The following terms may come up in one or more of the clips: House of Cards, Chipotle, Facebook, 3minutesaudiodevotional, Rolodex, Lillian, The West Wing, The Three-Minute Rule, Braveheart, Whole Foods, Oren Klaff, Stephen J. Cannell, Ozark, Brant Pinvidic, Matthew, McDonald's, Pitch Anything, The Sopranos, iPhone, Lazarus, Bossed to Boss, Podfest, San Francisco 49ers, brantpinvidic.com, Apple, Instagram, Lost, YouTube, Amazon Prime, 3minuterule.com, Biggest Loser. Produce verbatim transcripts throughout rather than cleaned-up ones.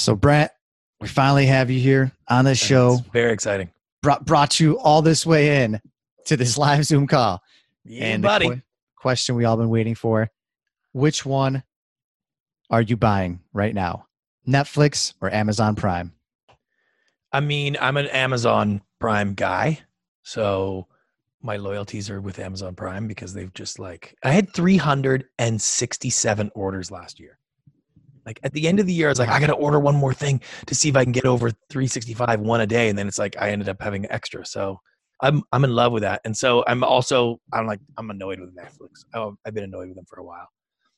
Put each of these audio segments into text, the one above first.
So Brant, we finally have you here on this show. It's very exciting. Brought, brought you all this way in to this live Zoom call. Yeah, and buddy. The qu- question we all been waiting for. Which one are you buying right now? Netflix or Amazon Prime? I mean, I'm an Amazon Prime guy. So my loyalties are with Amazon Prime because they've just like, I had three hundred sixty-seven orders last year. Like at the end of the year, I was like, I got to order one more thing to see if I can get over three sixty-five, one a day. And then it's like, I ended up having extra. So I'm, I'm in love with that. And so I'm also, I'm like, I'm annoyed with Netflix. Oh, I've been annoyed with them for a while.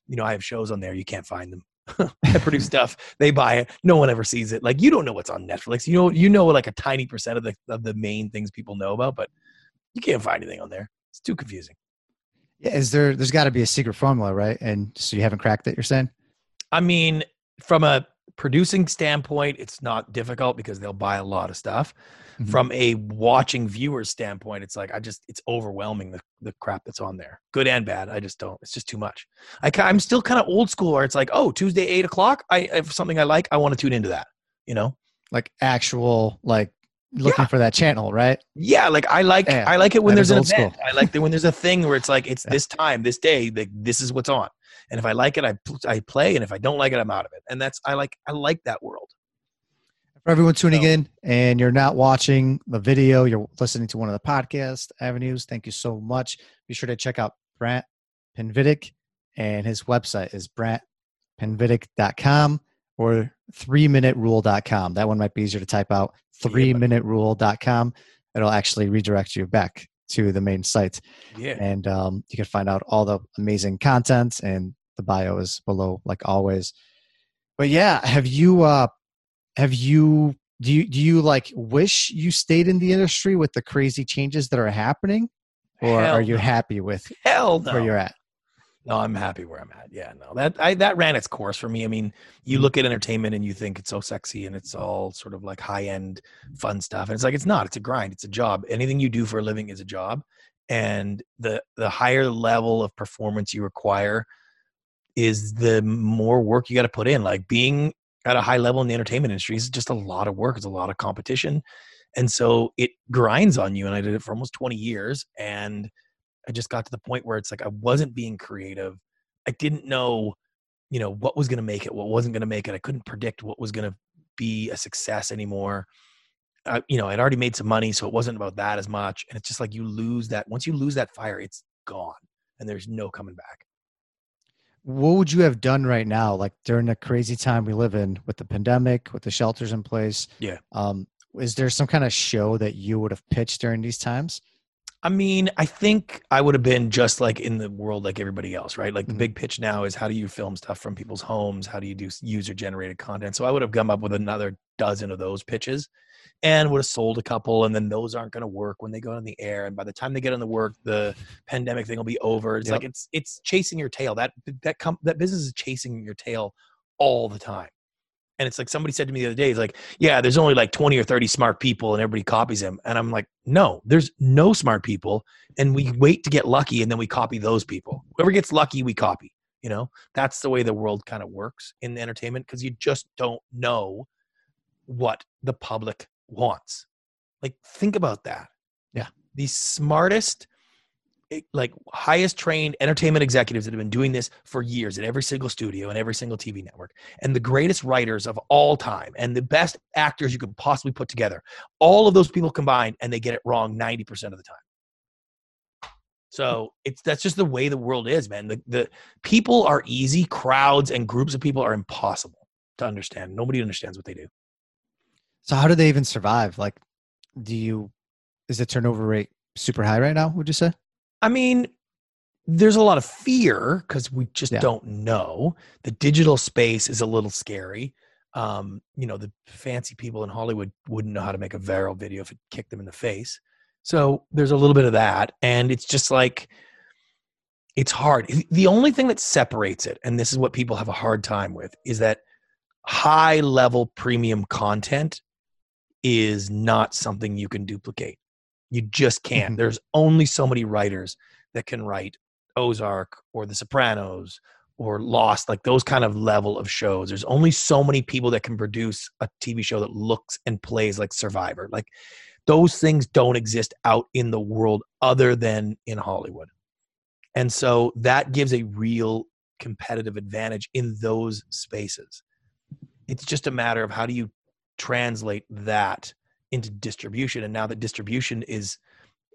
You know, I have shows on there. You can't find them. I produce stuff. They buy it. No one ever sees it. Like, you don't know what's on Netflix. You know, you know, like a tiny percent of the, of the main things people know about, but you can't find anything on there. It's too confusing. Yeah. Is there, there's gotta be a secret formula, right? And so you haven't cracked it, you're saying? I mean, from a producing standpoint, it's not difficult because they'll buy a lot of stuff. Mm-hmm. From a watching viewer's standpoint, it's like, I just, it's overwhelming the, the crap that's on there. Good and bad. I just don't, it's just too much. I, I'm still kind of old school where it's like, oh, Tuesday, eight o'clock. I have something I like. I want to tune into that, you know, like actual, like looking yeah. for that channel, right? Yeah. Like I like, yeah. I like it when that there's an event. I like that when there's a thing where it's like, it's yeah. this time, this day, like this is what's on. And if I like it, I I play. And if I don't like it, I'm out of it. And that's, I like, I like that world. For everyone tuning so, in and you're not watching the video, you're listening to one of the podcast avenues. Thank you so much. Be sure to check out Brant Pinvidic, and his website is brant pinvidic dot com or three minute rule dot com. That one might be easier to type out. three minute rule dot com. It'll actually redirect you back to the main site, yeah, and um, you can find out all the amazing content, and the bio is below, like always. But yeah, have you? Uh, have you? Do you? Do you like wish you stayed in the industry with the crazy changes that are happening, or hell are you no. happy with hell no. where you're at? No, I'm happy where I'm at. Yeah, no, that I, that ran its course for me. I mean, you look at entertainment and you think it's so sexy and it's all sort of like high end fun stuff. And it's like, it's not, it's a grind. It's a job. Anything you do for a living is a job. And the, the higher level of performance you require is the more work you got to put in. Like being at a high level in the entertainment industry is just a lot of work. It's a lot of competition. And so it grinds on you. And I did it for almost twenty years. And I just got to the point where it's like, I wasn't being creative. I didn't know, you know, what was going to make it, what wasn't going to make it. I couldn't predict what was going to be a success anymore. Uh, you know, I'd already made some money, so it wasn't about that as much. And it's just like, you lose that. Once you lose that fire, it's gone and there's no coming back. What would you have done right now? Like during the crazy time we live in with the pandemic, with the shelters in place. Yeah. Um, is there some kind of show that you would have pitched during these times? I mean, I think I would have been just like in the world like everybody else, right? Like the big pitch now is how do you film stuff from people's homes? How do you do user-generated content? So I would have come up with another dozen of those pitches and would have sold a couple, and then those aren't going to work when they go on the air. And by the time they get on the work, the pandemic thing will be over. It's yep. like it's it's chasing your tail. That that com- that business is chasing your tail all the time. And it's like somebody said to me the other day, it's like, yeah, there's only like twenty or thirty smart people and everybody copies them. And I'm like, no, there's no smart people. And we wait to get lucky and then we copy those people. Whoever gets lucky, we copy. You know, that's the way the world kind of works in entertainment because you just don't know what the public wants. Like, think about that. Yeah. The smartest, like highest trained entertainment executives that have been doing this for years at every single studio and every single T V network, and the greatest writers of all time and the best actors you could possibly put together, all of those people combined, and they get it wrong ninety percent of the time. So it's, that's just the way the world is, man. The, the people are easy. Crowds and groups of people are impossible to understand. Nobody understands what they do. So how do they even survive? Like, do you, is the turnover rate super high right now? Would you say? I mean, there's a lot of fear because we just yeah. don't know. The digital space is a little scary. Um, you know, the fancy people in Hollywood wouldn't know how to make a viral video if it kicked them in the face. So there's a little bit of that. And it's just like, it's hard. The only thing that separates it, and this is what people have a hard time with, is that high level premium content is not something you can duplicate. You just can't. There's only so many writers that can write Ozark or The Sopranos or Lost, like those kind of level of shows. There's only so many people that can produce a T V show that looks and plays like Survivor. Like those things don't exist out in the world other than in Hollywood. And so that gives a real competitive advantage in those spaces. It's just a matter of how do you translate that into distribution. And now that distribution is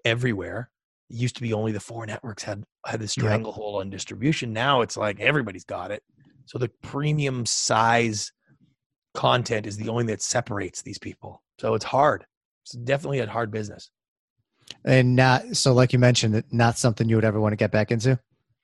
everywhere, it used to be only the four networks had, had the stranglehold yeah. on distribution. Now it's like everybody's got it. So the premium size content is the only thing that separates these people. So it's hard. It's definitely a hard business. And not, so like you mentioned, not something you would ever want to get back into?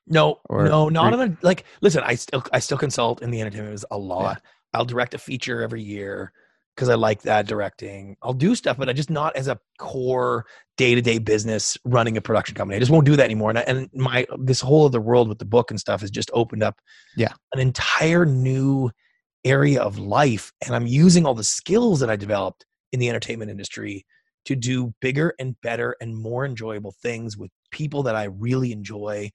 No, or no, not on a, like, listen, I still, I still consult in the entertainment business a lot. Yeah. I'll direct a feature every year because I like that directing. I'll do stuff, but I just not as a core day-to-day business running a production company. I just won't do that anymore. And, I, and my, this whole other world with the book and stuff has just opened up yeah. an entire new area of life. And I'm using all the skills that I developed in the entertainment industry to do bigger and better and more enjoyable things with people that I really enjoy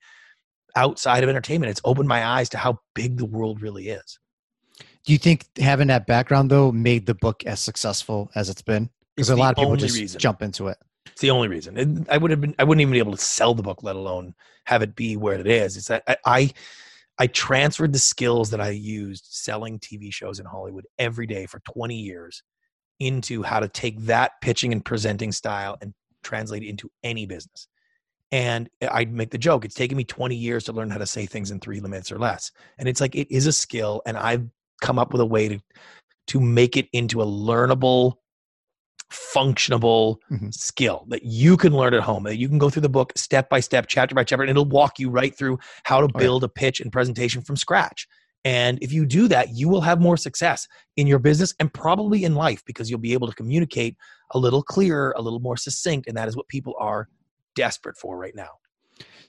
outside of entertainment. It's opened my eyes to how big the world really is. Do you think having that background though made the book as successful as it's been? Because a lot of people just reason. jump into it. It's the only reason. And I would have been, I wouldn't even be able to sell the book, let alone have it be where it is. It's that I, I, I transferred the skills that I used selling T V shows in Hollywood every day for twenty years into how to take that pitching and presenting style and translate it into any business. And I'd make the joke, it's taken me twenty years to learn how to say things in three minutes or less. And it's like, it is a skill. And I've come up with a way to, to make it into a learnable, functionable mm-hmm. skill that you can learn at home, that you can go through the book step by step, chapter by chapter, and it'll walk you right through how to build right. a pitch and presentation from scratch. And if you do that, you will have more success in your business and probably in life, because you'll be able to communicate a little clearer, a little more succinct. And that is what people are desperate for right now.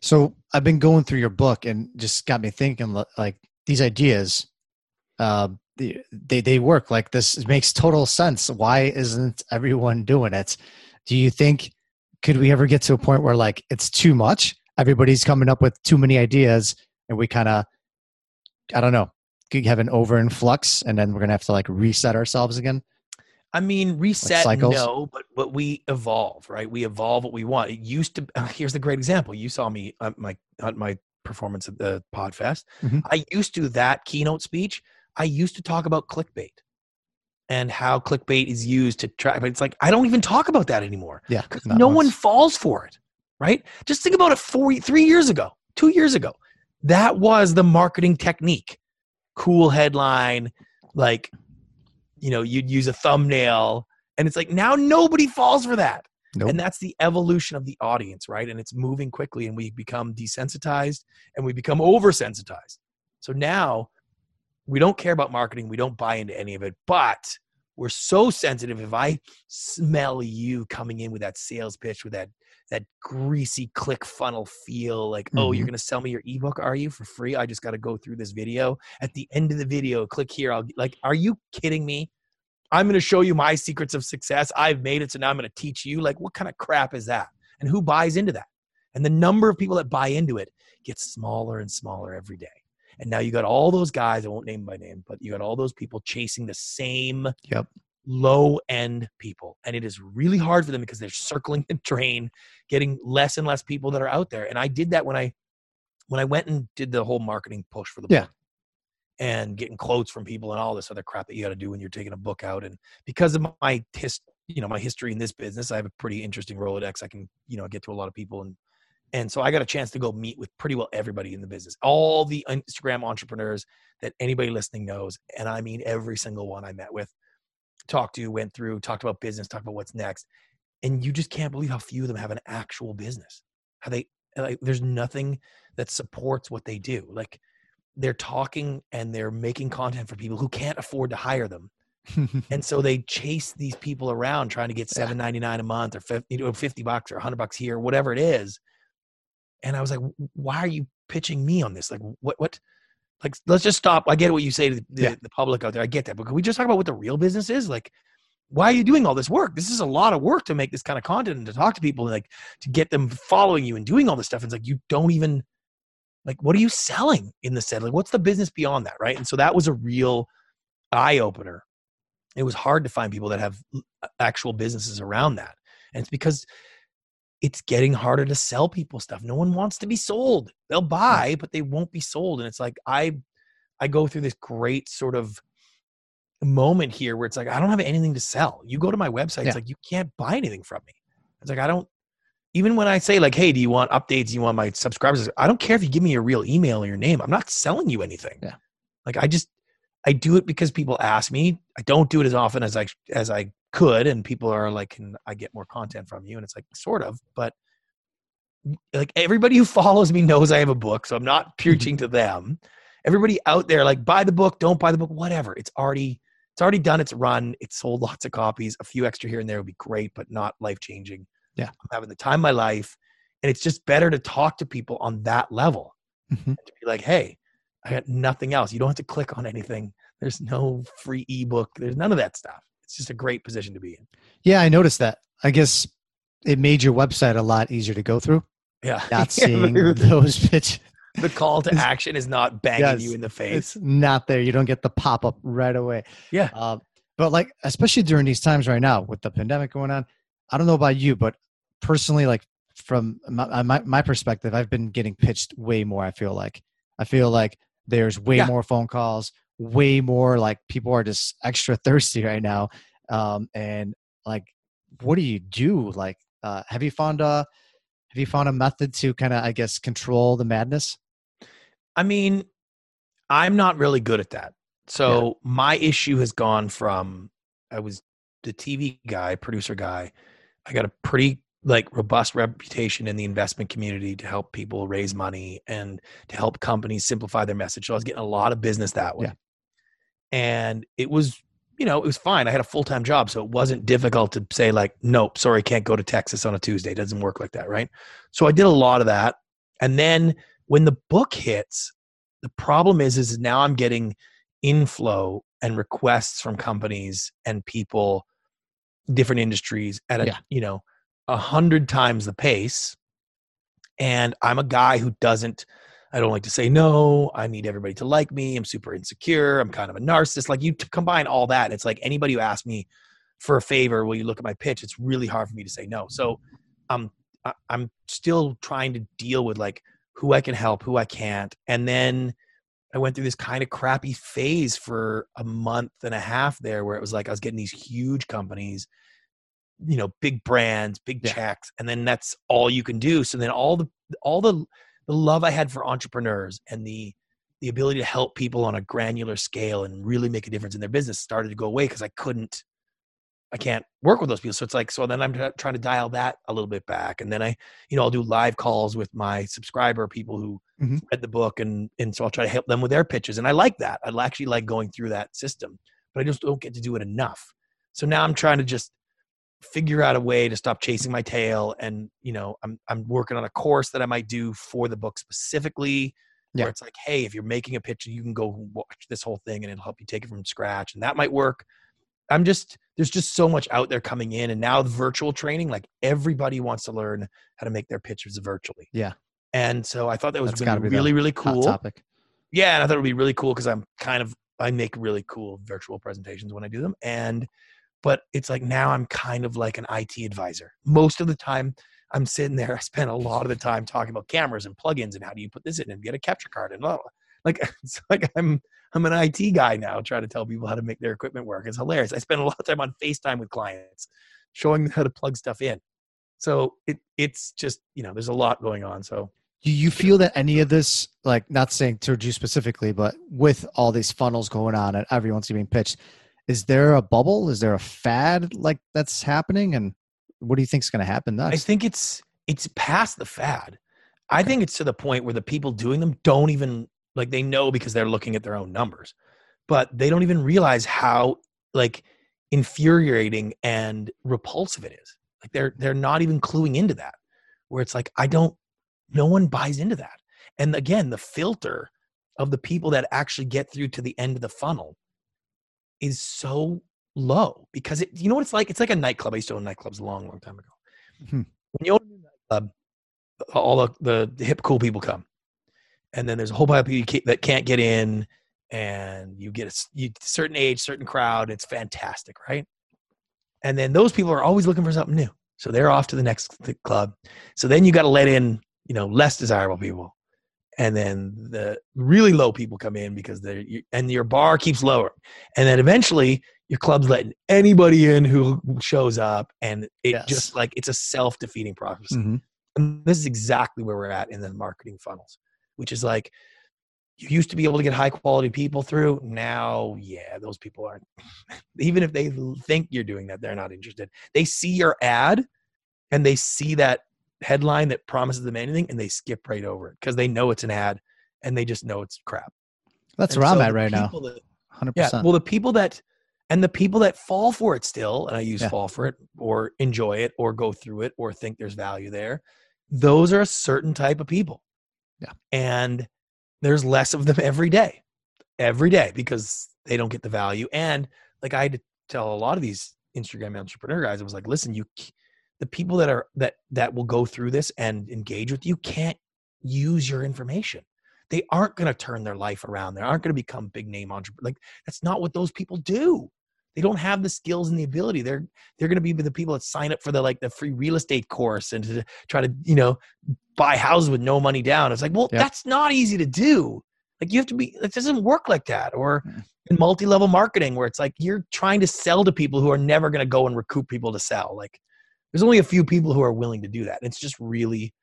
So I've been going through your book and just got me thinking, like, these ideas, uh, they, they work. Like, this makes total sense. Why isn't everyone doing it? Do you think, could we ever get to a point where, like, it's too much? Everybody's coming up with too many ideas and we kind of, I don't know, could have an over influx and then we're going to have to like reset ourselves again? I mean, reset, like no, but, but we evolve, right? We evolve what we want. It used to, here's the great example. You saw me at my, at my performance at the Podfest. Mm-hmm. I used to, that keynote speech, I used to talk about clickbait and how clickbait is used to try, but it's like, I don't even talk about that anymore. Yeah, because no once. one falls for it, right? Just think about it four, three years ago, two years ago. That was the marketing technique. Cool headline, like, you know, you'd use a thumbnail. And it's like, now nobody falls for that. Nope. And that's the evolution of the audience, right? And it's moving quickly and we become desensitized and we become oversensitized. So now we don't care about marketing. We don't buy into any of it, but we're so sensitive. If I smell you coming in with that sales pitch, with that that greasy click funnel feel, like, mm-hmm. oh, you're going to sell me your ebook, are you, for free? I just got to go through this video. At the end of the video, click here. I'll like, are you kidding me? I'm going to show you my secrets of success. I've made it, so now I'm going to teach you. Like, what kind of crap is that? And who buys into that? And the number of people that buy into it gets smaller and smaller every day. And now you got all those guys, I won't name by name, but you got all those people chasing the same yep. low-end people. And it is really hard for them because they're circling the drain, getting less and less people that are out there. And I did that when I when I went and did the whole marketing push for the yeah. book and getting quotes from people and all this other crap that you got to do when you're taking a book out. And because of my his, you know, my history in this business, I have a pretty interesting Rolodex. I can, you know, get to a lot of people. And And so I got a chance to go meet with pretty well everybody in the business, all the Instagram entrepreneurs that anybody listening knows. And I mean, every single one I met with, talked to, went through, talked about business, talked about what's next. And you just can't believe how few of them have an actual business. How they, like, there's nothing that supports what they do. Like, they're talking and they're making content for people who can't afford to hire them. And so they chase these people around trying to get seven ninety-nine a month or fifty, you know, fifty bucks or a hundred bucks here, whatever it is. And I was like, why are you pitching me on this? Like, what, what, like, let's just stop. I get what you say to the, yeah. the public out there. I get that. But can we just talk about what the real business is? Like, why are you doing all this work? This is a lot of work to make this kind of content and to talk to people and, like, to get them following you and doing all this stuff. And it's like, you don't even like, what are you selling in the set? Like, what's the business beyond that, right? And so that was a real eye-opener. It was hard to find people that have actual businesses around that. And it's because it's getting harder to sell people stuff. No one wants to be sold. They'll buy, but they won't be sold. And it's like, I, I go through this great sort of moment here where it's like, I don't have anything to sell. You go to my website, yeah. It's like, you can't buy anything from me. It's like, I don't, even when I say like, hey, do you want updates? Do you want my subscribers? I don't care if you give me your real email or your name. I'm not selling you anything. Yeah. Like I just, I do it because people ask me. I don't do it as often as I, as I could. And people are like, can I get more content from you? And it's like, sort of, but like everybody who follows me knows I have a book. So I'm not preaching to them. Everybody out there, like buy the book, don't buy the book, whatever. It's already, it's already done. It's run. It's sold lots of copies. A few extra here and there would be great, but not life-changing. Yeah. I'm having the time of my life. And it's just better to talk to people on that level. Mm-hmm. To be like, hey, I got nothing else. You don't have to click on anything. There's no free ebook. There's none of that stuff. It's just a great position to be in. Yeah, I noticed that. I guess it made your website a lot easier to go through. Yeah. Not seeing those pitches. The call to action is not banging yes, you in the face. It's not there. You don't get the pop-up right away. Yeah. Uh, but like, especially during these times right now with the pandemic going on, I don't know about you, but personally, like from my, my, my perspective, I've been getting pitched way more. I feel like, I feel like there's way yeah. more phone calls, way more like people are just extra thirsty right now. Um, and like, what do you do? Like, uh, have you found a, have you found a method to kind of, I guess, control the madness? I mean, I'm not really good at that. So yeah. my issue has gone from, I was the T V guy, producer guy. I got a pretty like robust reputation in the investment community to help people raise money and to help companies simplify their message. So I was getting a lot of business that way. Yeah. And it was, you know, it was fine. I had a full-time job. So it wasn't difficult to say like, nope, sorry, can't go to Texas on a Tuesday. It doesn't work like that. Right. So I did a lot of that. And then when the book hits, the problem is, is now I'm getting inflow and requests from companies and people, different industries at a, yeah. you know, a hundred times the pace. And I'm a guy who doesn't, I don't like to say no. I need everybody to like me. I'm super insecure. I'm kind of a narcissist. Like you t- combine all that. And it's like anybody who asks me for a favor, will you look at my pitch? It's really hard for me to say no. So um, I- I'm still trying to deal with like who I can help, who I can't. And then I went through this kind of crappy phase for a month and a half there where it was like, I was getting these huge companies, you know, big brands, big yeah. checks. And then that's all you can do. So then all the, all the, the love I had for entrepreneurs and the, the ability to help people on a granular scale and really make a difference in their business started to go away. Cause I couldn't, I can't work with those people. So it's like, so then I'm trying to dial that a little bit back. And then I, you know, I'll do live calls with my subscriber people who mm-hmm. read the book. And, and so I'll try to help them with their pitches. And I like that. I actually like going through that system, but I just don't get to do it enough. So now I'm trying to just figure out a way to stop chasing my tail. And, you know, I'm, I'm working on a course that I might do for the book specifically yeah. where it's like, hey, if you're making a pitch, you can go watch this whole thing and it'll help you take it from scratch. And that might work. I'm just, there's just so much out there coming in. And now the virtual training, like everybody wants to learn how to make their pitches virtually. Yeah. And so I thought that was gonna be really, really cool. Topic. Yeah. And I thought it would be really cool because I'm kind of, I make really cool virtual presentations when I do them. And, but it's like, now I'm kind of like an I T advisor. Most of the time I'm sitting there, I spend a lot of the time talking about cameras and plugins and how do you put this in and get a capture card and blah, blah. Like, it's like I'm, I'm an I T guy now trying to tell people how to make their equipment work. It's hilarious. I spend a lot of time on FaceTime with clients, showing them how to plug stuff in. So it it's just, you know, there's a lot going on. So do you feel that any of this, like not saying to you specifically, but with all these funnels going on and everyone's being pitched, is there a bubble? Is there a fad like that's happening? And what do you think is going to happen next? I think it's, it's past the fad. I think it's to the point where the people doing them don't even, like they know because they're looking at their own numbers, but they don't even realize how like infuriating and repulsive it is. Like they're, they're not even cluing into that where it's like, I don't, no one buys into that. And again, the filter of the people that actually get through to the end of the funnel is so low because it, you know what it's like? It's like a nightclub. I used to own nightclubs a long, long time ago. Mm-hmm. When you own a nightclub, all the, the hip, cool people come. and then there's a whole pile of people you can't, that can't get in, and you get a you, certain age, certain crowd. It's fantastic, right? And then those people are always looking for something new. So they're off to the next club. So then you got to let in, you know, less desirable people. And then the really low people come in because they're, you, and your bar keeps lower. And then eventually your club's letting anybody in who shows up, and it yes. just like, it's a self-defeating process. Mm-hmm. And this is exactly where we're at in the marketing funnels, which is like, you used to be able to get high quality people through. Now, yeah, those people aren't, even if they think you're doing that, they're not interested. They see your ad and they see that headline that promises them anything, and they skip right over it because they know it's an ad and they just know it's crap. That's and where so I'm at right now. That, one hundred percent. Yeah, well, the people that, and the people that fall for it still, and I use yeah. fall for it or enjoy it or go through it or think there's value there. Those are a certain type of people. Yeah. And there's less of them every day, every day, because they don't get the value. And like I had to tell a lot of these Instagram entrepreneur guys, I was like, listen, you, the people that are, that, that will go through this and engage with you can't use your information. They aren't going to turn their life around. They aren't going to become big name entrepreneurs. Like that's not what those people do. They don't have the skills and the ability. They're, they're going to be the people that sign up for the, like the free real estate course and to try to, you know, buy houses with no money down. It's like, well, yep. that's not easy to do. Like you have to be, it doesn't work like that. Or yeah. in multi-level marketing where it's like, you're trying to sell to people who are never going to go and recruit people to sell. Like there's only a few people who are willing to do that. It's just really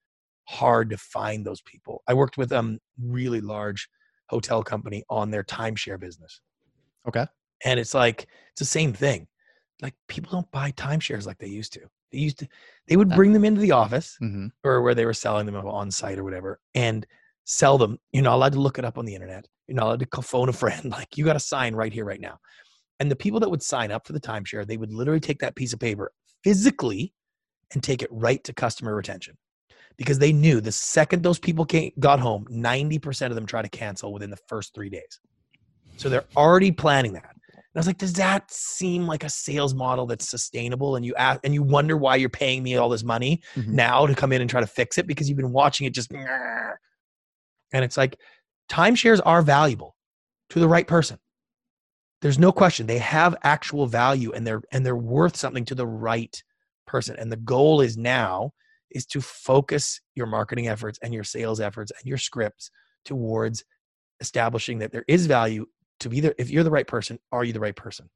hard to find those people. I worked with a um, really large hotel company on their timeshare business. Okay. And it's like, it's the same thing. Like people don't buy timeshares like they used to. They used to, they would bring them into the office mm-hmm. or where they were selling them on site or whatever and sell them. You're not allowed to look it up on the internet. You're not allowed to call, phone a friend. Like you got to sign right here, right now. And the people that would sign up for the timeshare, they would literally take that piece of paper physically and take it right to customer retention because they knew the second those people came, got home, ninety percent of them try to cancel within the first three days. So they're already planning that. I was like, does that seem like a sales model that's sustainable? And you ask, and you wonder why you're paying me all this money mm-hmm. now to come in and try to fix it because you've been watching it just. And it's like timeshares are valuable to the right person. There's no question. They have actual value and they're, and they're worth something to the right person. And the goal is now is to focus your marketing efforts and your sales efforts and your scripts towards establishing that there is value to be there. If you're the right person, are you the right person?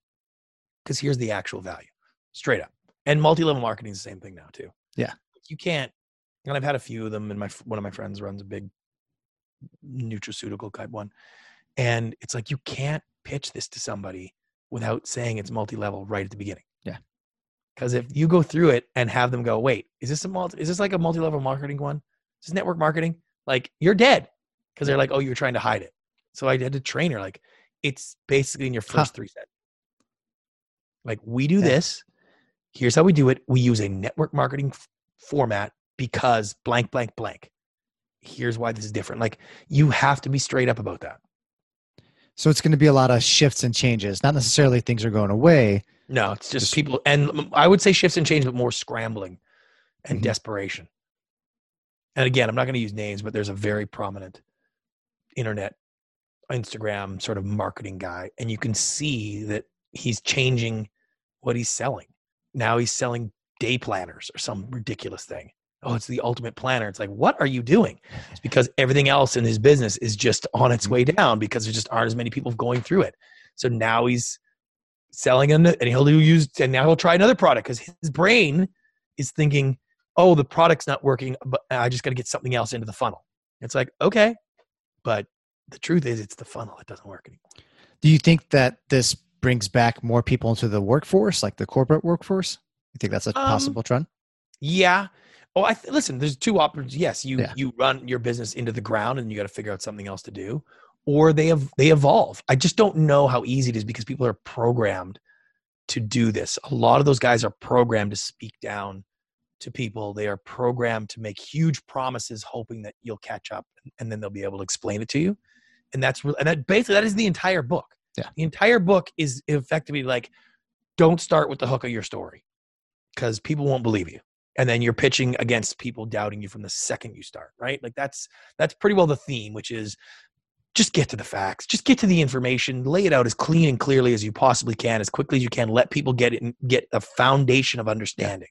Because here's the actual value, straight up. And multi-level marketing is the same thing now too. Yeah. You can't, and I've had a few of them, and my, one of my friends runs a big nutraceutical type one. And it's like, you can't pitch this to somebody without saying it's multi-level right at the beginning. Yeah. Because if you go through it and have them go, wait, is this a multi, is this like a multi-level marketing one? Is this network marketing? Like you're dead. Because they're like, oh, you're trying to hide it. So I had to train her. Like, it's basically in your first huh. three sets. Like we do yeah. this. Here's how we do it. We use a network marketing f- format because blank, blank, blank. Here's why this is different. Like you have to be straight up about that. So it's going to be a lot of shifts and changes. Not necessarily things are going away. No, it's just, just people. And I would say shifts and change, but more scrambling and mm-hmm. desperation. And again, I'm not going to use names, but there's a very prominent internet Instagram sort of marketing guy. And you can see that he's changing what he's selling. Now he's selling day planners or some ridiculous thing. Oh, it's the ultimate planner. It's like, what are you doing? It's because everything else in his business is just on its way down because there just aren't as many people going through it. So now he's selling and he'll use, and now he'll try another product because his brain is thinking, oh, the product's not working, but I just got to get something else into the funnel. It's like, okay, but the truth is it's the funnel. It doesn't work anymore. Do you think that this brings back more people into the workforce, like the corporate workforce? You think that's a um, possible trend? Yeah. Oh, I th- listen, there's two options. Yes. You, yeah. you run your business into the ground and you got to figure out something else to do, or they have, they evolve. I just don't know how easy it is because people are programmed to do this. A lot of those guys are programmed to speak down to people. They are programmed to make huge promises, hoping that you'll catch up and then they'll be able to explain it to you. And that's, and that basically, that is the entire book. Yeah. The entire book is effectively like, don't start with the hook of your story because people won't believe you. And then you're pitching against people doubting you from the second you start, right? Like that's, that's pretty well the theme, which is just get to the facts, just get to the information, lay it out as clean and clearly as you possibly can, as quickly as you can, let people get it and get a foundation of understanding.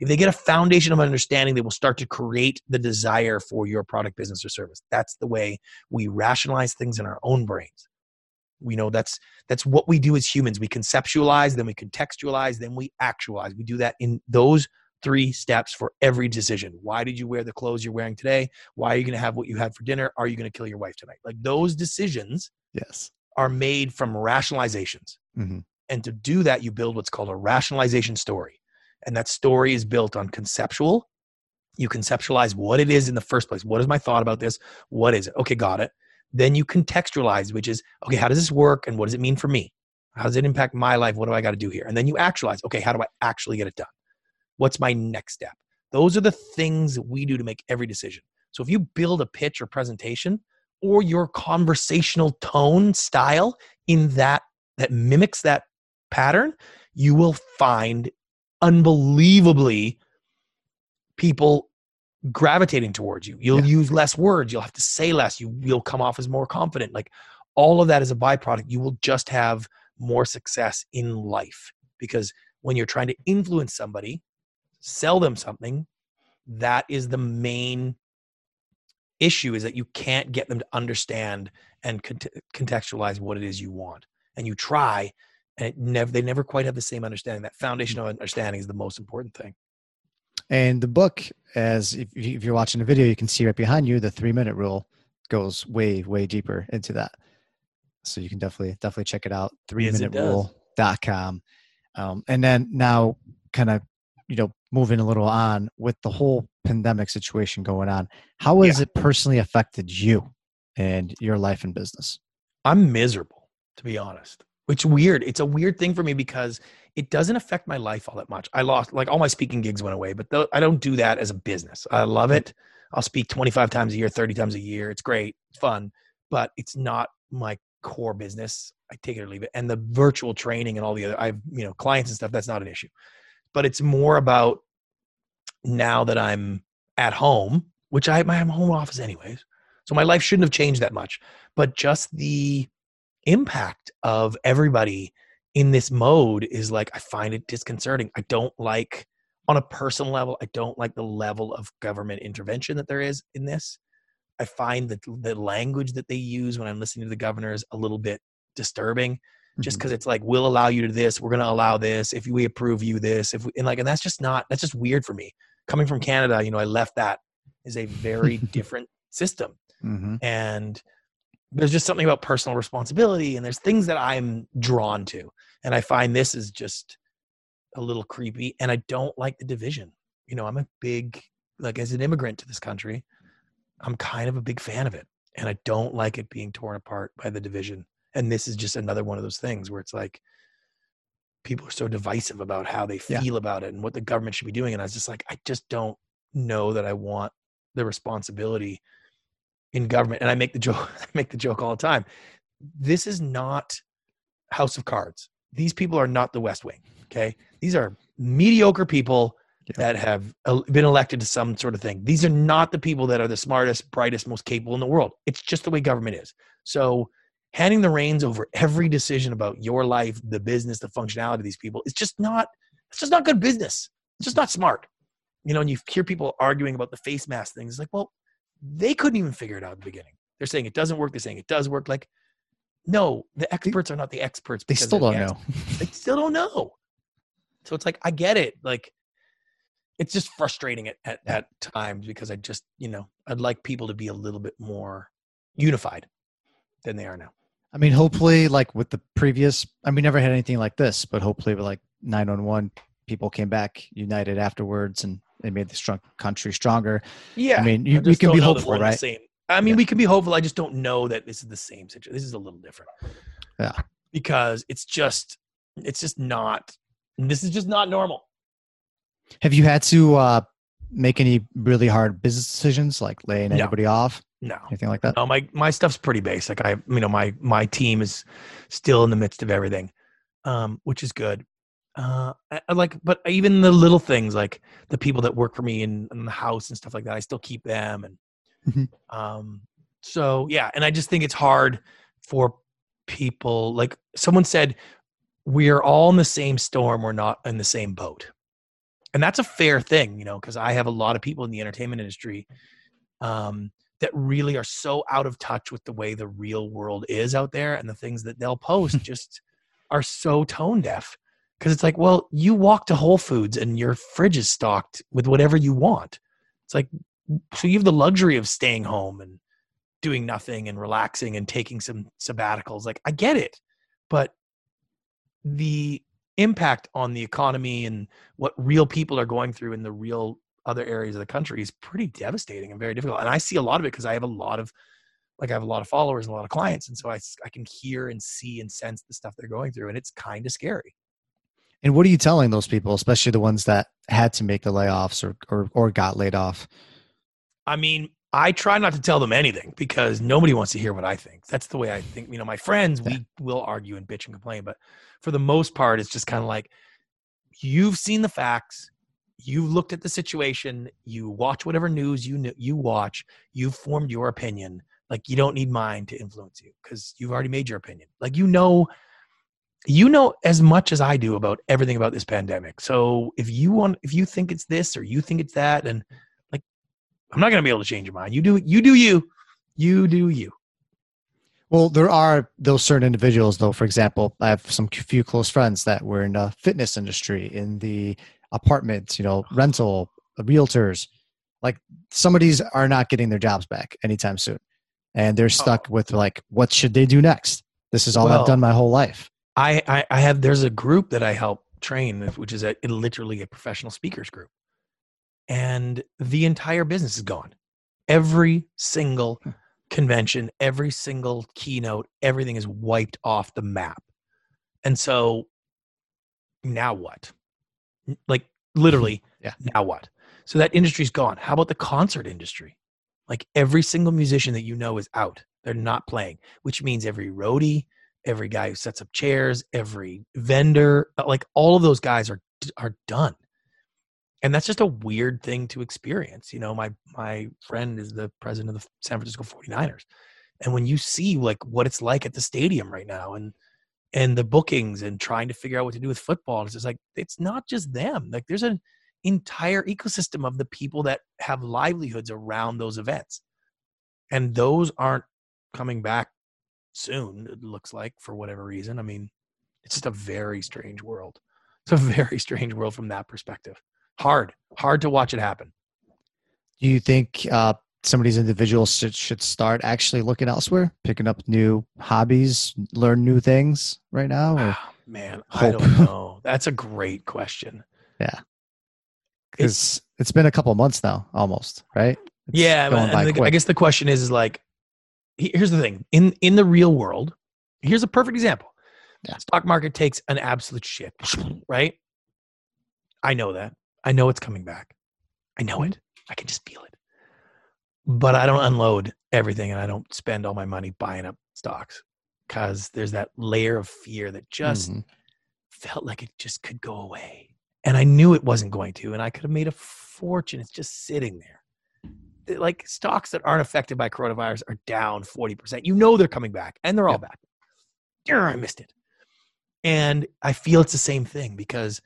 If they get a foundation of understanding, they will start to create the desire for your product, business, or service. That's the way we rationalize things in our own brains. We know that's, that's what we do as humans. We conceptualize, then we contextualize, then we actualize. We do that in those three steps for every decision. Why did you wear the clothes you're wearing today? Why are you going to have what you had for dinner? Are you going to kill your wife tonight? Like those decisions yes. are made from rationalizations. Mm-hmm. And to do that, you build what's called a rationalization story. And that story is built on conceptual. You conceptualize what it is in the first place. What is my thought about this? What is it? Okay, got it. Then you contextualize, which is, okay, how does this work? And what does it mean for me? How does it impact my life? What do I got to do here? And then you actualize, okay, how do I actually get it done? What's my next step? Those are the things that we do to make every decision. So if you build a pitch or presentation or your conversational tone style in that, that mimics that pattern, you will find unbelievably people gravitating towards you. You'll yeah. use less words. You'll have to say less. You, you'll come off as more confident. Like all of that is a byproduct. You will just have more success in life because when you're trying to influence somebody, sell them something, that is the main issue, is that you can't get them to understand and cont- contextualize what it is you want. And you try, and it never, they never quite have the same understanding. That foundational understanding is the most important thing. And the book, as if, if you're watching the video, you can see right behind you, the three-minute rule goes way, way deeper into that. So you can definitely, definitely check it out, three minute rule dot com. Um, and then now kind of, you know, moving a little on with the whole pandemic situation going on, how has yeah. it personally affected you and your life and business? I'm miserable, to be honest. It's weird. It's a weird thing for me because it doesn't affect my life all that much. I lost, like all my speaking gigs went away, but th- I don't do that as a business. I love it. I'll speak twenty-five times a year, thirty times a year. It's great, fun, but it's not my core business. I take it or leave it. And the virtual training and all the other, I've, you know, clients and stuff, that's not an issue, but it's more about now that I'm at home, which I, my home office anyways. So my life shouldn't have changed that much, but just the impact of everybody in this mode is like, I find it disconcerting. I don't like, on a personal level, I don't like the level of government intervention that there is in this. I find that the language that they use when I'm listening to the governor is a little bit disturbing, just because mm-hmm. it's like, we'll allow you to this, we're going to allow this, if we approve you this, if we, and like, and that's just not, that's just weird for me. Coming from Canada, you know, I left, that is a very different system. Mm-hmm. And there's just something about personal responsibility, and there's things that I'm drawn to. And I find this is just a little creepy, and I don't like the division. You know, I'm a big, like as an immigrant to this country, I'm kind of a big fan of it, and I don't like it being torn apart by the division. And this is just another one of those things where it's like, people are so divisive about how they feel yeah. about it and what the government should be doing. And I was just like, I just don't know that I want the responsibility in government. And I make the joke, I make the joke all the time. This is not House of Cards. These people are not the West Wing. Okay. These are mediocre people yeah. that have been elected to some sort of thing. These are not the people that are the smartest, brightest, most capable in the world. It's just the way government is. So handing the reins over every decision about your life, the business, the functionality of these people, it's just not, it's just not good business. It's just not smart. You know, and you hear people arguing about the face mask things. It's like, well, they couldn't even figure it out at the beginning. They're saying it doesn't work. They're saying it does work. Like, no, the experts are not the experts. They still don't know. They still don't know. So it's like, I get it. Like, it's just frustrating at, at, at times because I just, you know, I'd like people to be a little bit more unified than they are now. I mean, hopefully, like with the previous, I mean, we never had anything like this, but hopefully with like nine one one, people came back united afterwards and they made the strong country stronger. Yeah. I mean, you, you can be hopeful, right? Same. I mean, yeah. we can be hopeful. I just don't know that this is the same situation. This is a little different. Yeah. Because it's just, it's just not, this is just not normal. Have you had to uh, make any really hard business decisions, like laying no. anybody off? No. Anything like that? No, my, my stuff's pretty basic. I, you know, my, my team is still in the midst of everything, um, which is good. uh, I, I like, but even the little things, like the people that work for me in, in the house and stuff like that, I still keep them. And mm-hmm. um, so, yeah. And I just think it's hard for people. Like someone said, we are all in the same storm. We're not in the same boat. And that's a fair thing, you know, because I have a lot of people in the entertainment industry um, that really are so out of touch with the way the real world is out there. And the things that they'll post just are so tone deaf, because it's like, well, you walk to Whole Foods and your fridge is stocked with whatever you want. It's like, so you have the luxury of staying home and doing nothing and relaxing and taking some sabbaticals. Like, I get it, but the impact on the economy and what real people are going through in the real other areas of the country is pretty devastating and very difficult. And I see a lot of it because I have a lot of, like I have a lot of followers and a lot of clients. And so I, I can hear and see and sense the stuff they're going through. And it's kind of scary. And what are you telling those people, especially the ones that had to make the layoffs or, or, or got laid off? I mean, I try not to tell them anything because nobody wants to hear what I think. That's the way I think. You know, my friends, yeah. we will argue and bitch and complain, but for the most part, it's just kind of like, you've seen the facts, you've looked at the situation, you watch whatever news you you watch, you've formed your opinion. Like, you don't need mine to influence you because you've already made your opinion. Like, you know, you know as much as I do about everything about this pandemic. So if you want, if you think it's this or you think it's that, and I'm not going to be able to change your mind. You do, you do, you, you do, you. Well, there are those certain individuals though. For example, I have some few close friends that were in the fitness industry, in the apartments, you know, rental, realtors, like some of these are not getting their jobs back anytime soon. And they're stuck oh. with like, what should they do next? This is all well, I've done my whole life. I, I, I have, there's a group that I help train, which is a, literally a professional speakers group. And the entire business is gone. Every single convention, every single keynote, everything is wiped off the map. And so now what? Like literally, yeah. now what? So that industry's gone. How about the concert industry? Like every single musician that you know is out. They're not playing, which means every roadie, every guy who sets up chairs, every vendor, like all of those guys are are done. And that's just a weird thing to experience. You know, my my friend is the president of the San Francisco forty-niners. And when you see like what it's like at the stadium right now and and the bookings and trying to figure out what to do with football, it's just like, it's not just them. Like there's an entire ecosystem of the people that have livelihoods around those events. And those aren't coming back soon, it looks like, for whatever reason. I mean, it's just a very strange world. It's a very strange world from that perspective. Hard, hard to watch it happen. Do you think uh, some of these individuals should, should start actually looking elsewhere, picking up new hobbies, learn new things right now? Or oh, man, hope? I don't know. That's a great question. Yeah. Because it's, it's been a couple months now, almost, right? It's yeah. And the, I guess the question is, is like, here's the thing. In, in the real world, here's a perfect example. Yeah. Stock market takes an absolute shit, right? I know that. I know it's coming back. I know it. I can just feel it. But I don't unload everything and I don't spend all my money buying up stocks because there's that layer of fear that just mm-hmm. felt like it just could go away. And I knew it wasn't going to, and I could have made a fortune. It's just sitting there. Like stocks that aren't affected by coronavirus are down forty percent. You know they're coming back and they're all yep. back. Arr, I missed it. And I feel it's the same thing because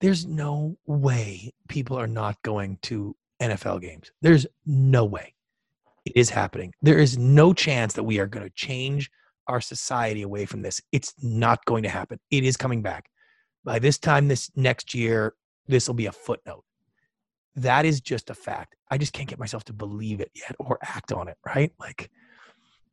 there's no way people are not going to N F L games. There's no way. It is happening. There is no chance that we are going to change our society away from this. It's not going to happen. It is coming back. By this time, this next year, this will be a footnote. That is just a fact. I just can't get myself to believe it yet or act on it, right? Like,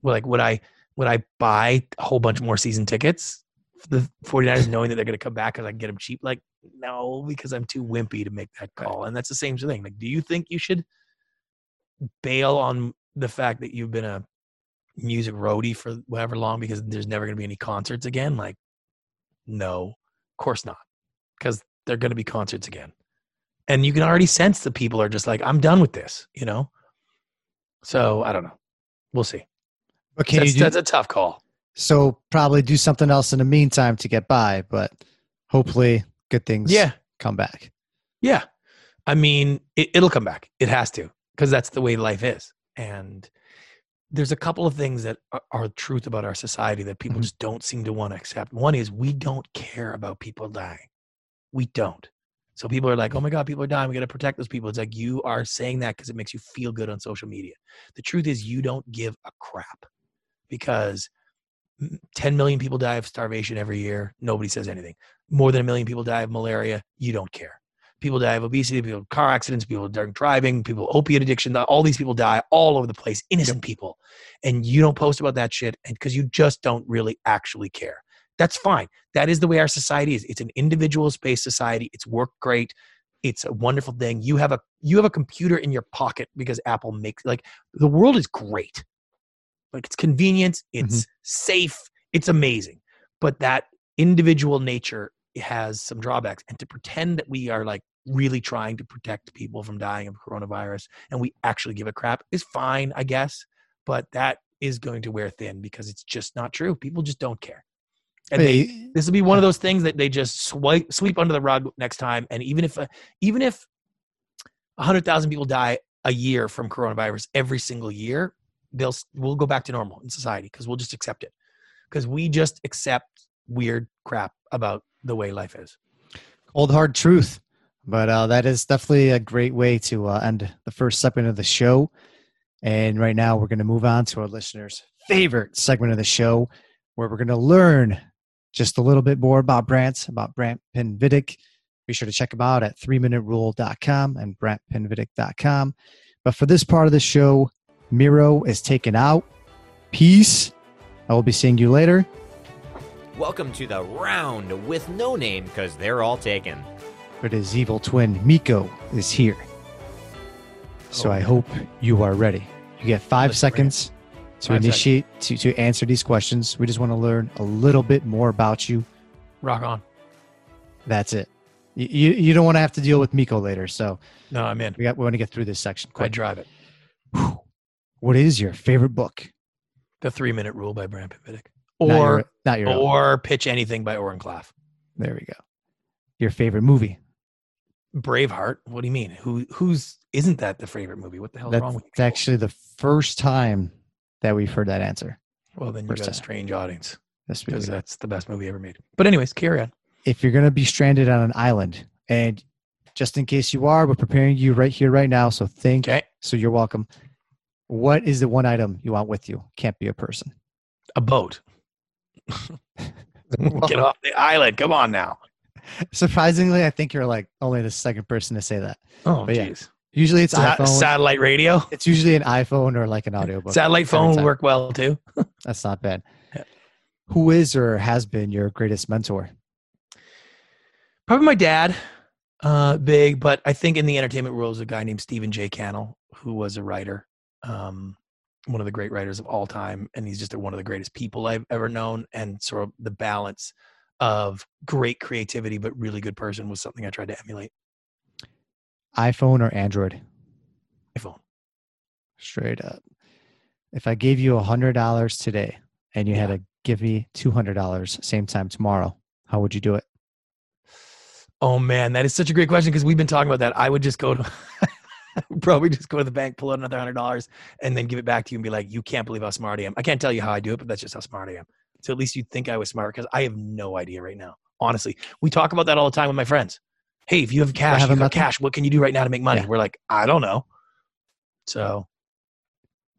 well, like would I would I buy a whole bunch more season tickets for the forty-niners knowing that they're going to come back because I can get them cheap? Like, no, because I'm too wimpy to make that call. And that's the same thing. Like, do you think you should bail on the fact that you've been a music roadie for however long because there's never going to be any concerts again? Like, no, of course not, because they're going to be concerts again. And you can already sense the people are just like, I'm done with this, you know? So I don't know. We'll see. Okay, that's, do- that's a tough call. So probably do something else in the meantime to get by, but hopefully – good things yeah. come back. Yeah. I mean, it, it'll come back. It has to, because that's the way life is. And there's a couple of things that are, are truth about our society that people mm-hmm. just don't seem to want to accept. One is we don't care about people dying. We don't. So people are like, oh my God, people are dying. We got to protect those people. It's like, you are saying that because it makes you feel good on social media. The truth is you don't give a crap, because ten million people die of starvation every year. Nobody says anything. More than a million people die of malaria. You don't care. People die of obesity, people have car accidents, people are driving, people opiate addiction. All these people die all over the place, innocent people. And you don't post about that shit because you just don't really actually care. That's fine. That is the way our society is. It's an individual-based society. It's worked great. It's a wonderful thing. You have a you have a computer in your pocket because Apple makes, like, the world is great. Like, it's convenient. It's mm-hmm. safe. It's amazing. But that individual nature has some drawbacks. And to pretend that we are, like, really trying to protect people from dying of coronavirus and we actually give a crap is fine, I guess. But that is going to wear thin because it's just not true. People just don't care. And they, this will be one of those things that they just swipe, sweep under the rug next time. And even if, uh, even if one hundred thousand people die a year from coronavirus every single year, they'll, we'll go back to normal in society because we'll just accept it. Because we just accept weird crap about the way life is. Old hard truth. But uh, that is definitely a great way to uh, end the first segment of the show. And right now we're going to move on to our listeners' favorite segment of the show, where we're going to learn just a little bit more about Brant, about Brant Pinvidic. Be sure to check him out at three minute rule dot com and brant pinvidic dot com. But for this part of the show, Miro is taken out. Peace. I will be seeing you later. Welcome to the round with no name, because they're all taken. But his evil twin, Miko, is here. So oh. I hope you are ready. You get five That's seconds. Great. To initiate, to, to answer these questions. We just want to learn a little bit more about you. Rock on. That's it. You, you, you don't want to have to deal with Miko later. So no, I'm in. We, got, we want to get through this section quick. I drive it. Whew. What is your favorite book? The Three-Minute Rule by Brant Pinvidic. Or, not your, not your or own. Pitch Anything by Oren Klaff. There we go. Your favorite movie? Braveheart. What do you mean? Who who's isn't that the favorite movie? What the hell is wrong with you? It's actually the first time that we've heard that answer. Well, then you've got a strange audience. That's because that's the best movie ever made. But anyways, carry on. If you're going to be stranded on an island, and just in case you are, we're preparing you right here, right now. So think. Okay. So you're welcome. What is the one item you want with you? Can't be a person. A boat. Get off the island. Come on now. Surprisingly, I think you're like only the second person to say that. Oh, jeez. Yeah. Usually it's Sa- iPhone. Satellite radio. It's usually an iPhone or like an audiobook. Satellite phone would work well too. That's not bad. Yeah. Who is or has been your greatest mentor? Probably my dad. Uh, big, but I think in the entertainment world is a guy named Stephen J. Cannell, who was a writer, um, one of the great writers of all time. And he's just one of the greatest people I've ever known. And sort of the balance of great creativity, but really good person was something I tried to emulate. iPhone or Android? iPhone. Straight up. If I gave you one hundred dollars today and you yeah. had to give me two hundred dollars same time tomorrow, how would you do it? Oh, man, that is such a great question because we've been talking about that. I would just go to probably just go to the bank, pull out another one hundred dollars, and then give it back to you and be like, you can't believe how smart I am. I can't tell you how I do it, but that's just how smart I am. So at least you'd think I was smart because I have no idea right now. Honestly, we talk about that all the time with my friends. Hey, if you have cash, have you got cash, what can you do right now to make money? Yeah. We're like, I don't know. So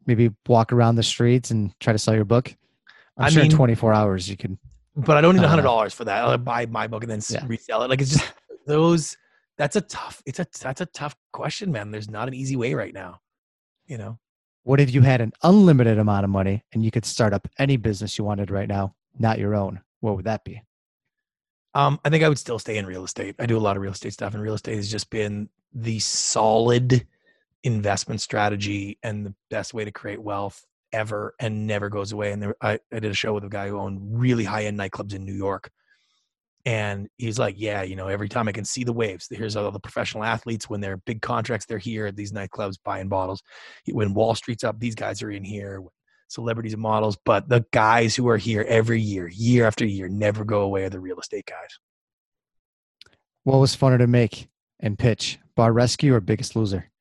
maybe walk around the streets and try to sell your book. I'm I sure mean, in twenty-four hours you can. But I don't need a hundred dollars for that. I'll buy my book and then yeah. resell it. Like it's just those, that's a tough, it's a, that's a tough question, man. There's not an easy way right now. You know, what if you had an unlimited amount of money and you could start up any business you wanted right now, not your own? What would that be? Um, I think I would still stay in real estate. I do a lot of real estate stuff, and real estate has just been the solid investment strategy and the best way to create wealth ever and never goes away. And there, I, I did a show with a guy who owned really high-end nightclubs in New York. And he's like, yeah, you know, every time I can see the waves, here's all the professional athletes when they're big contracts, they're here at these nightclubs buying bottles. When Wall Street's up, these guys are in here. Celebrities and models, but the guys who are here every year, year after year, never go away are the real estate guys. What was funner to make and pitch, Bar Rescue or Biggest Loser?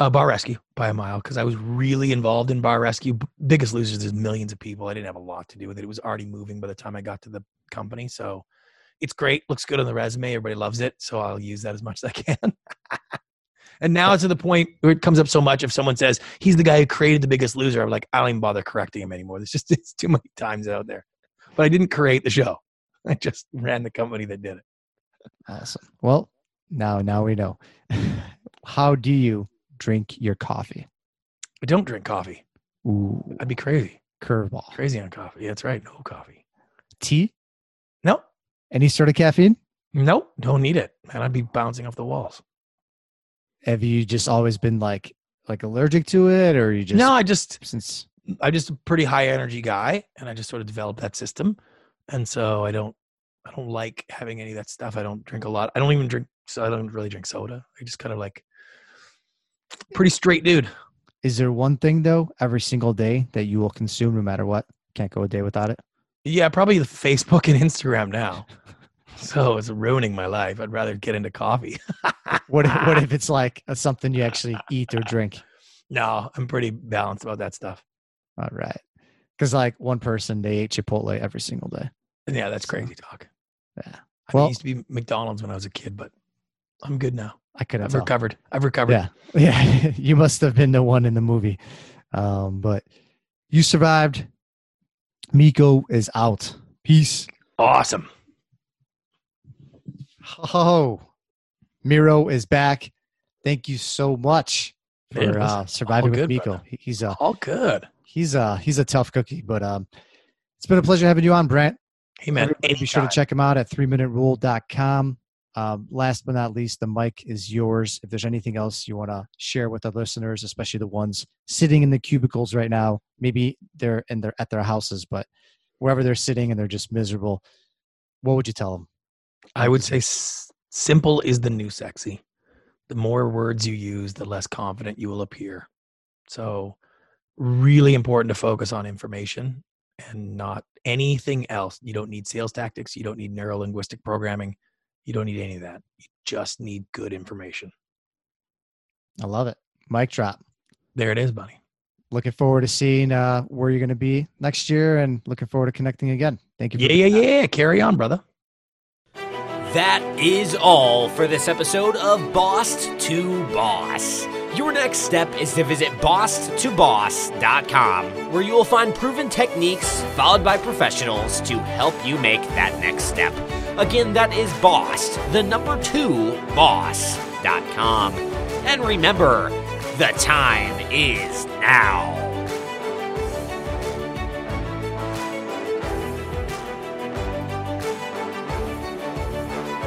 Uh, Bar Rescue by a mile, because I was really involved in Bar Rescue. Biggest Losers, there's millions of people. I didn't have a lot to do with it. It was already moving by the time I got to the company. So it's great. Looks good on the resume. Everybody loves it. So I'll use that as much as I can. And now it's to the point where it comes up so much. If someone says, he's the guy who created The Biggest Loser, I'm like, I don't even bother correcting him anymore. There's just it's too many times out there. But I didn't create the show. I just ran the company that did it. Awesome. Well, now, now we know. How do you drink your coffee? I don't drink coffee. Ooh. I'd be crazy. Curveball. Crazy on coffee. Yeah, that's right. No coffee. Tea? No. Any sort of caffeine? Nope. Don't need it. Man, I'd be bouncing off the walls. Have you just always been like, like allergic to it, or you just? No, I just since I'm just a pretty high energy guy, and I just sort of developed that system, and so I don't, I don't like having any of that stuff. I don't drink a lot. I don't even drink, so I don't really drink soda. I just kind of like, pretty straight dude. Is there one thing though every single day that you will consume no matter what? Can't go a day without it. Yeah, probably the Facebook and Instagram now. So it's ruining my life. I'd rather get into coffee. What if, what if it's like something you actually eat or drink? No, I'm pretty balanced about that stuff. All right. Because like one person, they ate Chipotle every single day. Yeah, that's so crazy talk. Yeah. Well, I used to be McDonald's when I was a kid, but I'm good now. I could have. I've helped. recovered. I've recovered. Yeah. Yeah. You must have been the one in the movie. Um, but you survived. Miko is out. Peace. Awesome. Oh, Miro is back. Thank you so much for uh, surviving with Miko. He's uh, all good. He's uh, he's a tough cookie, but um, it's been a pleasure having you on, Brant. Hey, man. Be sure to check him out at three minute rule dot com. Um, last but not least, the mic is yours. If there's anything else you want to share with the listeners, especially the ones sitting in the cubicles right now, maybe they're in their, at their houses, but wherever they're sitting and they're just miserable, what would you tell them? I would say s- simple is the new sexy. The more words you use, the less confident you will appear. So really important to focus on information and not anything else. You don't need sales tactics. You don't need neuro-linguistic programming. You don't need any of that. You just need good information. I love it. Mic drop. There it is, buddy. Looking forward to seeing uh, where you're going to be next year and looking forward to connecting again. Thank you. For yeah, yeah, that. yeah. Carry on, brother. That is all for this episode of Bossed to Boss. Your next step is to visit bossed to boss dot com, where you will find proven techniques followed by professionals to help you make that next step. Again, that is Bossed, the number two, boss dot com. And remember, the time is now.